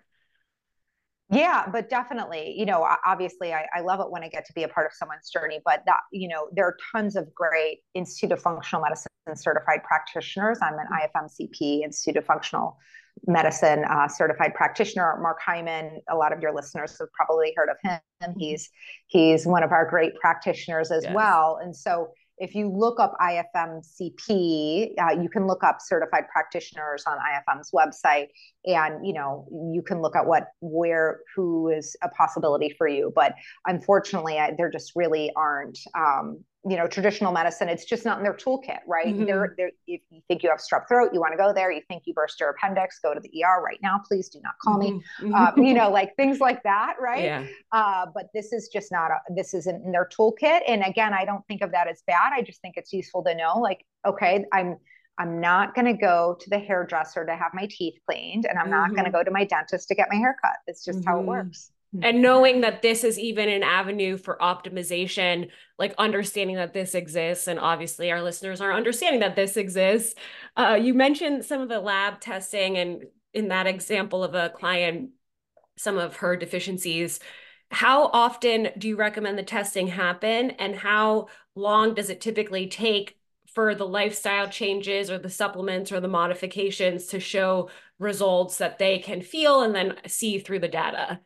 Yeah, but definitely, you know, obviously I, I love it when I get to be a part of someone's journey, but that, you know, there are tons of great Institute of Functional Medicine certified practitioners. I'm an I F M C P, Institute of Functional Medicine uh, certified practitioner. Mark Hyman, a lot of your listeners have probably heard of him. He's, he's one of our great practitioners as yes. well. And so if you look up I F M C P, uh, you can look up certified practitioners on I F M's website, and, you know, you can look at what, where, who is a possibility for you. But unfortunately, I, there just really aren't, um, you know, traditional medicine, it's just not in their toolkit, right? Mm-hmm. They're, they're, if you think you have strep throat, you want to go there. You think you burst your appendix, go to the E R right now, please do not call mm-hmm. me, uh, you know, like things like that. Right. Yeah. Uh, but this is just not, a, this isn't in their toolkit. And again, I don't think of that as bad. I just think it's useful to know, like, okay, I'm, I'm not going to go to the hairdresser to have my teeth cleaned. And I'm mm-hmm. not going to go to my dentist to get my hair cut. It's just mm-hmm. how it works. And knowing that this is even an avenue for optimization, like understanding that this exists. And obviously our listeners are understanding that this exists. Uh, you mentioned some of the lab testing, and in that example of a client, some of her deficiencies. How often do you recommend the testing happen, and how long does it typically take for the lifestyle changes or the supplements or the modifications to show results that they can feel and then see through the data?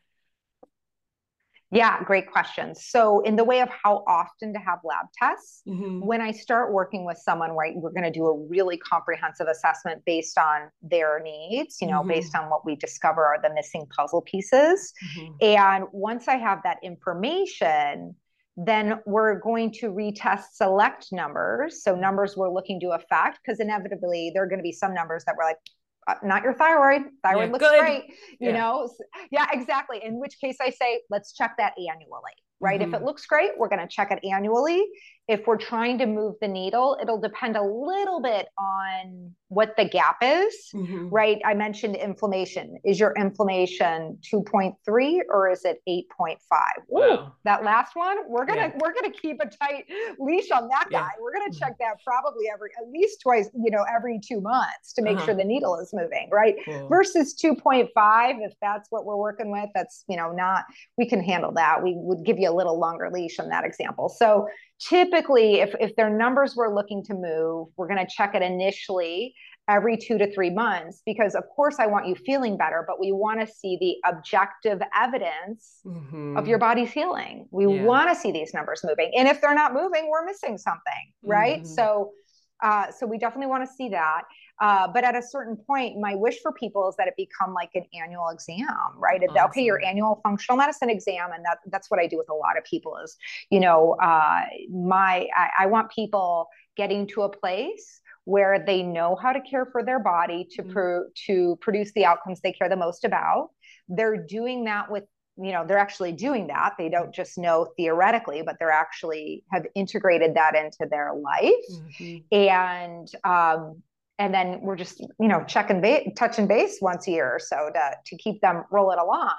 Yeah, great question. So in the way of how often to have lab tests, mm-hmm. when I start working with someone, right, we're going to do a really comprehensive assessment based on their needs, you know, mm-hmm. based on what we discover are the missing puzzle pieces. Mm-hmm. And once I have that information, then we're going to retest select numbers. So numbers we're looking to affect, because inevitably there are going to be some numbers that we're like, not your thyroid, thyroid yeah, looks good. Great, you yeah. know? Yeah, exactly. In which case I say, let's check that annually, right? Mm-hmm. If it looks great, we're going to check it annually. If we're trying to move the needle, it'll depend a little bit on what the gap is, mm-hmm. right? I mentioned inflammation. Is your inflammation two point three or is it eight point five? Wow. That last one, we're going to, yeah. we're going to keep a tight leash on that yeah. guy. We're going to check that probably every, at least twice, you know, every two months to make uh-huh. sure the needle is moving, right? Cool. Versus two point five. If that's what we're working with, that's, you know, not, we can handle that. We would give you a little longer leash on that example. So typically, if, if their numbers were looking to move, we're going to check it initially every two to three months, because of course I want you feeling better, but we want to see the objective evidence mm-hmm. of your body's healing. We yeah. want to see these numbers moving. And if they're not moving, we're missing something, right? Mm-hmm. So, uh, so we definitely want to see that. Uh, but at a certain point, my wish for people is that it become like an annual exam, right? Awesome. Okay, your annual functional medicine exam. And that, that's what I do with a lot of people is, you know, uh, my, I, I want people getting to a place where they know how to care for their body to, mm-hmm. pro, to produce the outcomes they care the most about. They're doing that with, you know, they're actually doing that. They don't just know theoretically, but they're actually have integrated that into their life. Mm-hmm. And, um, And then we're just, you know, checking ba- touch and base once a year or so to, to keep them rolling along.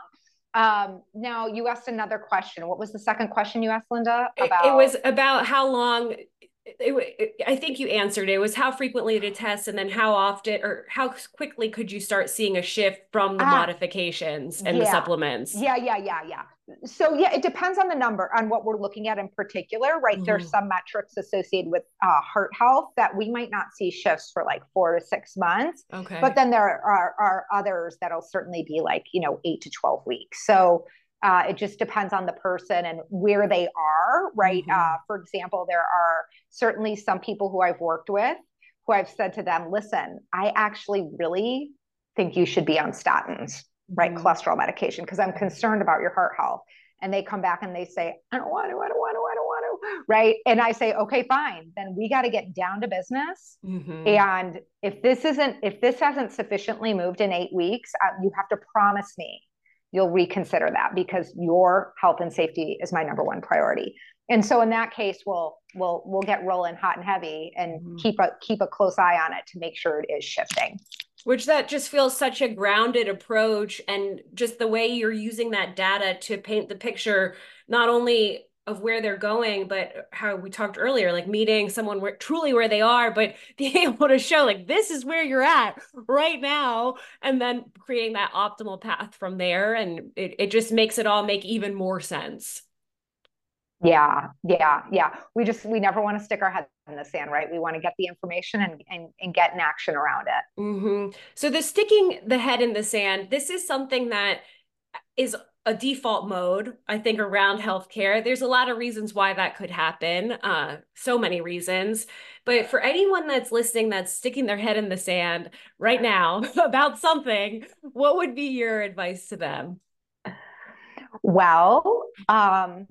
Um, now you asked another question. What was the second question you asked, Linda? About- it, it was about how long, it, it, I think you answered it. It was how frequently to test, and then how often or how quickly could you start seeing a shift from the ah, modifications and yeah. the supplements? Yeah, yeah, yeah, yeah. So yeah, it depends on the number, on what we're looking at in particular, right? Mm-hmm. There's some metrics associated with uh, heart health that we might not see shifts for like four to six months. Okay. But then there are, are others that'll certainly be like, you know, eight to twelve weeks. So uh, it just depends on the person and where they are, right? Mm-hmm. Uh, for example, there are certainly some people who I've worked with who I've said to them, listen, I actually really think you should be on statins. Right, cholesterol medication, because I'm concerned about your heart health. and they come back and they say, I don't want to, I don't want to, I don't want to, right? And I say, okay, fine. Then we got to get down to business. Mm-hmm. And if this isn't, if this hasn't sufficiently moved in eight weeks, uh, you have to promise me you'll reconsider that, because your health and safety is my number one priority. And so in that case, we'll, we'll, we'll get rolling hot and heavy and mm-hmm. keep a, keep a close eye on it to make sure it is shifting. Which that just feels such a grounded approach, and just the way you're using that data to paint the picture, not only of where they're going, but how we talked earlier, like meeting someone where, truly where they are, but being able to show like, this is where you're at right now, and then creating that optimal path from there. And it, it just makes it all make even more sense. Yeah, yeah, yeah. We just, we never want to stick our heads in the sand, right? We want to get the information and, and, and get an action around it. Mm-hmm. So the sticking the head in the sand, this is something that is a default mode, I think, around healthcare. There's a lot of reasons why that could happen. Uh, so many reasons, but for anyone that's listening, that's sticking their head in the sand right now about something, what would be your advice to them? Well, um,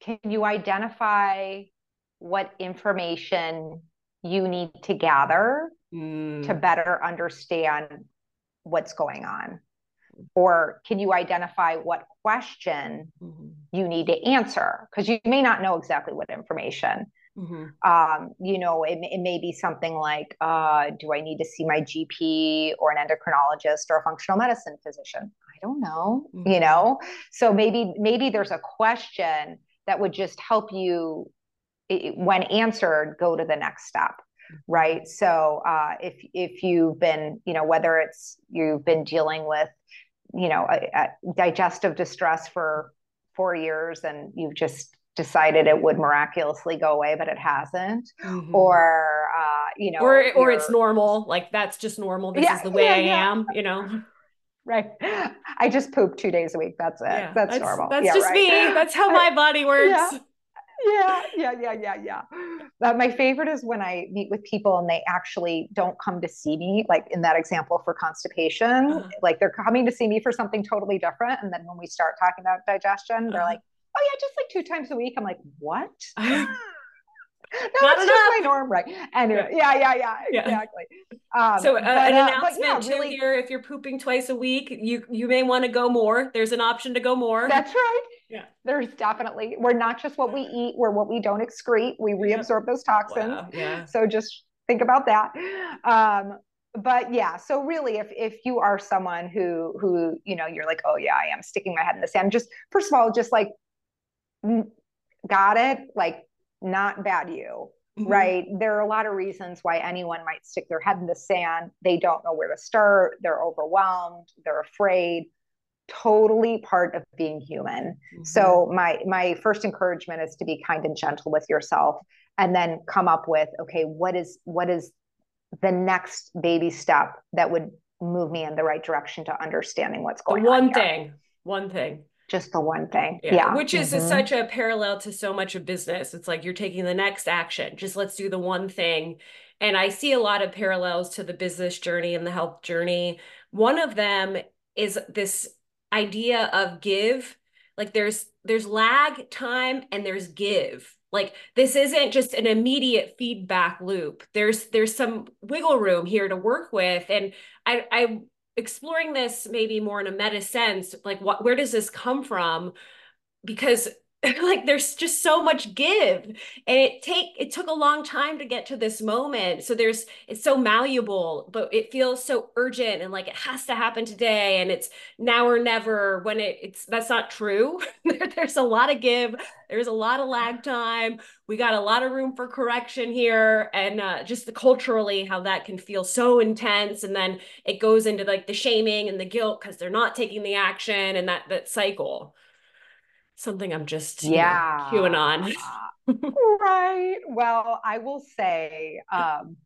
can you identify what information you need to gather mm. to better understand what's going on? Or can you identify what question mm-hmm. you need to answer? Because you may not know exactly what information. Mm-hmm. Um, you know, it, it may be something like, uh, do I need to see my G P or an endocrinologist or a functional medicine physician? I don't know, mm-hmm. you know? So maybe maybe there's a question that would just help you, it, when answered, go to the next step. Right. So uh, if, if you've been, you know, whether it's you've been dealing with, you know, a, a digestive distress for four years and you've just decided it would miraculously go away, but it hasn't, mm-hmm. or, uh, you know, or, or it's normal. Like that's just normal. This yeah, is the way yeah, I yeah. am, you know? Right. I just poop two days a week. That's it. Yeah, that's, that's normal. That's yeah, just right. me. That's how my body works. Yeah. Yeah, yeah, yeah, yeah, yeah. But my favorite is when I meet with people and they actually don't come to see me, like in that example for constipation, uh-huh. like they're coming to see me for something totally different. And then when we start talking about digestion, they're uh-huh. like, oh yeah, just like two times a week. I'm like, what? no, that's not my norm, right? Anyway, yeah, yeah, yeah, yeah exactly. Um, so uh, but, an uh, announcement yeah, really, here, if you're pooping twice a week, you, you may want to go more. There's an option to go more. That's right. Yeah, there's definitely, we're not just what we eat, we're what we don't excrete. We reabsorb those toxins. Wow, yeah. So just think about that. Um, but yeah, so really if, if you are someone who, who, you know, you're like, oh yeah, I am sticking my head in the sand. Just, first of all, just like, got it. Like not bad you, mm-hmm. right? There are a lot of reasons why anyone might stick their head in the sand. They don't know where to start. They're overwhelmed. They're afraid. Totally part of being human. Mm-hmm. So my, my first encouragement is to be kind and gentle with yourself and then come up with, okay, what is, what is the next baby step that would move me in the right direction to understanding what's going one on? One thing, one thing. Just the one thing. Yeah. yeah. Which is mm-hmm. such a parallel to so much of business. It's like, you're taking the next action, just let's do the one thing. And I see a lot of parallels to the business journey and the health journey. One of them is this idea of give, like there's, there's lag time and there's give. Like this isn't just an immediate feedback loop. There's, there's some wiggle room here to work with. And I, I'm exploring this maybe more in a meta sense, like what, where does this come from? Because like, there's just so much give and it take, it took a long time to get to this moment. So there's, it's so malleable, but it feels so urgent and like, it has to happen today. And it's now or never when it, it's, that's not true. There's a lot of give, there's a lot of lag time. We got a lot of room for correction here. And uh, just the culturally, how that can feel so intense. And then it goes into like the shaming and the guilt because they're not taking the action and that, that cycle. Something I'm just yeah. you know, queuing on. Right. Well, I will say, um,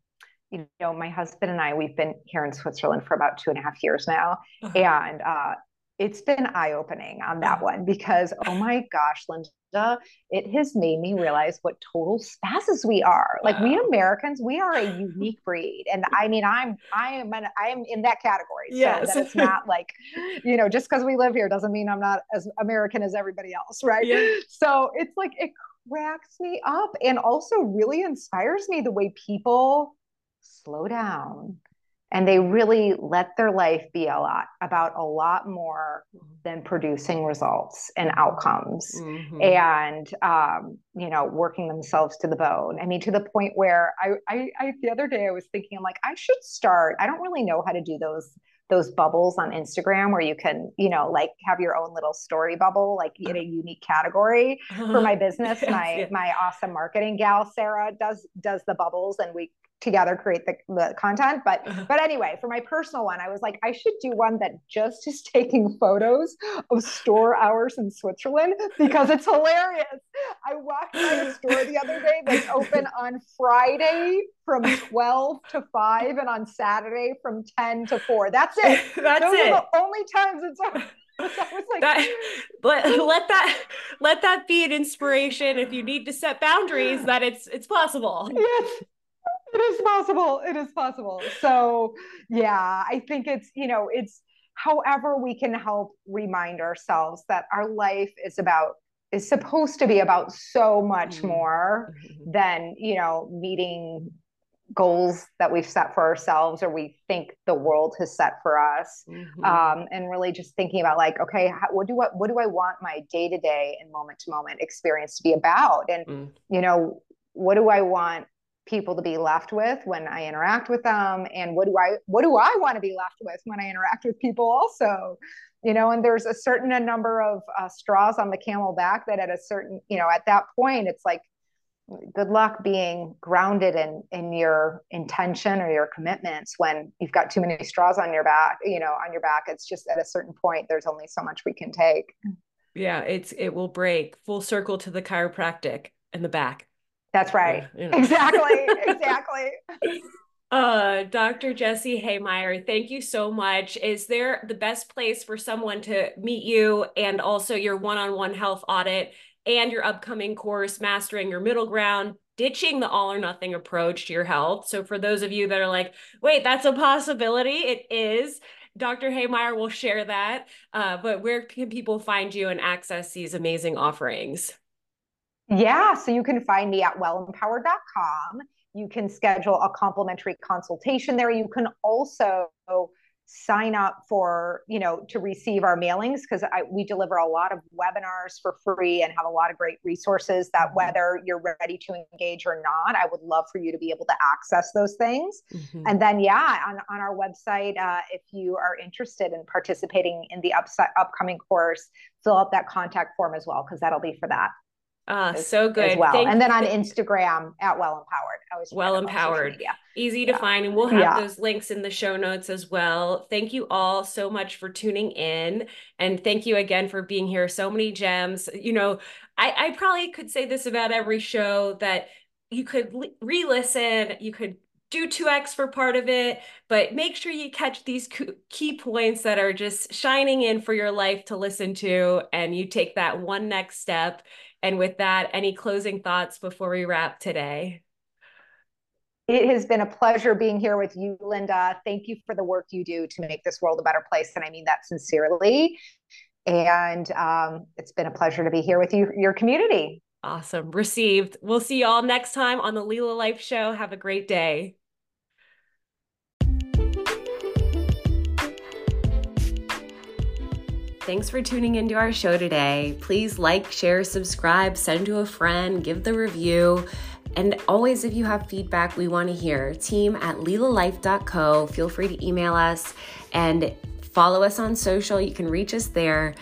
you know, my husband and I, we've been here in Switzerland for about two and a half years now. Uh-huh. And uh, it's been eye-opening on that one because, oh my gosh, Linda, it has made me realize what total spazzes we are. Wow. Like we Americans, we are a unique breed. And I mean, I'm, I am, an, I'm in that category. Yes. So that it's not like, you know, just because we live here doesn't mean I'm not as American as everybody else. Right. Yeah. So it's like, it cracks me up and also really inspires me the way people slow down. And they really let their life be a lot about a lot more than producing results and outcomes mm-hmm. and, um, you know, working themselves to the bone. I mean, to the point where I, I, I, the other day I was thinking, I'm like, I should start, I don't really know how to do those, those bubbles on Instagram where you can, you know, like have your own little story bubble, like in a unique category for my business. yes, my, yes. my awesome marketing gal, Sarah, does, does the bubbles, and we together create the, the content. But, but anyway, for my personal one, I was like, I should do one that just is taking photos of store hours in Switzerland because it's hilarious. I walked by a store the other day that's open on Friday from twelve to five and on Saturday from ten to four. That's it. That's Those it. Are the only times it's open. I was like, that, but let that let that be an inspiration. If you need to set boundaries, that it's it's possible. Yes. It is possible. It is possible. So yeah, I think it's, you know, it's however we can help remind ourselves that our life is about, is supposed to be about so much more than, you know, meeting goals that we've set for ourselves or we think the world has set for us. Mm-hmm. Um, and really just thinking about like, okay, how, what do I, what do I want my day-to-day and moment-to-moment experience to be about? And, mm. you know, what do I want people to be left with when I interact with them? And what do I, what do I want to be left with when I interact with people also, you know, and there's a certain a number of uh, straws on the camel back that at a certain, you know, at that point, it's like, good luck being grounded in, in your intention or your commitments when you've got too many straws on your back, you know, on your back. It's just at a certain point, there's only so much we can take. Yeah. It's, it will break full circle to the chiropractic in the back. That's right. Yeah, you know. Exactly. Exactly. uh, Doctor Jessie Hehmeyer, thank you so much. Is there the best place for someone to meet you and also your one-on-one health audit and your upcoming course, Mastering Your Middle Ground, Ditching the All or Nothing Approach to Your Health? So for those of you that are like, wait, that's a possibility. It is. Doctor Hehmeyer will share that. Uh, but where can people find you and access these amazing offerings? Yeah. So you can find me at well empowered dot com. You can schedule a complimentary consultation there. You can also sign up for, you know, to receive our mailings because we deliver a lot of webinars for free and have a lot of great resources that whether you're ready to engage or not, I would love for you to be able to access those things. Mm-hmm. And then, yeah, on, on our website, uh, if you are interested in participating in the upside, upcoming course, fill out that contact form as well, because that'll be for that. Uh, as, so good. Well. And then on Instagram at Well Empowered. I was Well Empowered. Easy yeah. to find. And we'll have yeah. those links in the show notes as well. Thank you all so much for tuning in. And thank you again for being here. So many gems. You know, I, I probably could say this about every show that you could re-listen, you could do two X for part of it, but make sure you catch these key points that are just shining in for your life to listen to. And you take that one next step. And with that, any closing thoughts before we wrap today? It has been a pleasure being here with you, Linda. Thank you for the work you do to make this world a better place. And I mean that sincerely. And um, it's been a pleasure to be here with you, your community. Awesome. Received. We'll see you all next time on the Lila Life Show. Have a great day. Thanks for tuning into our show today. Please like, share, subscribe, send to a friend, give the review. And always, if you have feedback, we want to hear. Team at lila life dot co. Feel free to email us and follow us on social. You can reach us there.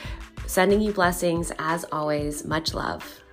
Sending you blessings as always. Much love.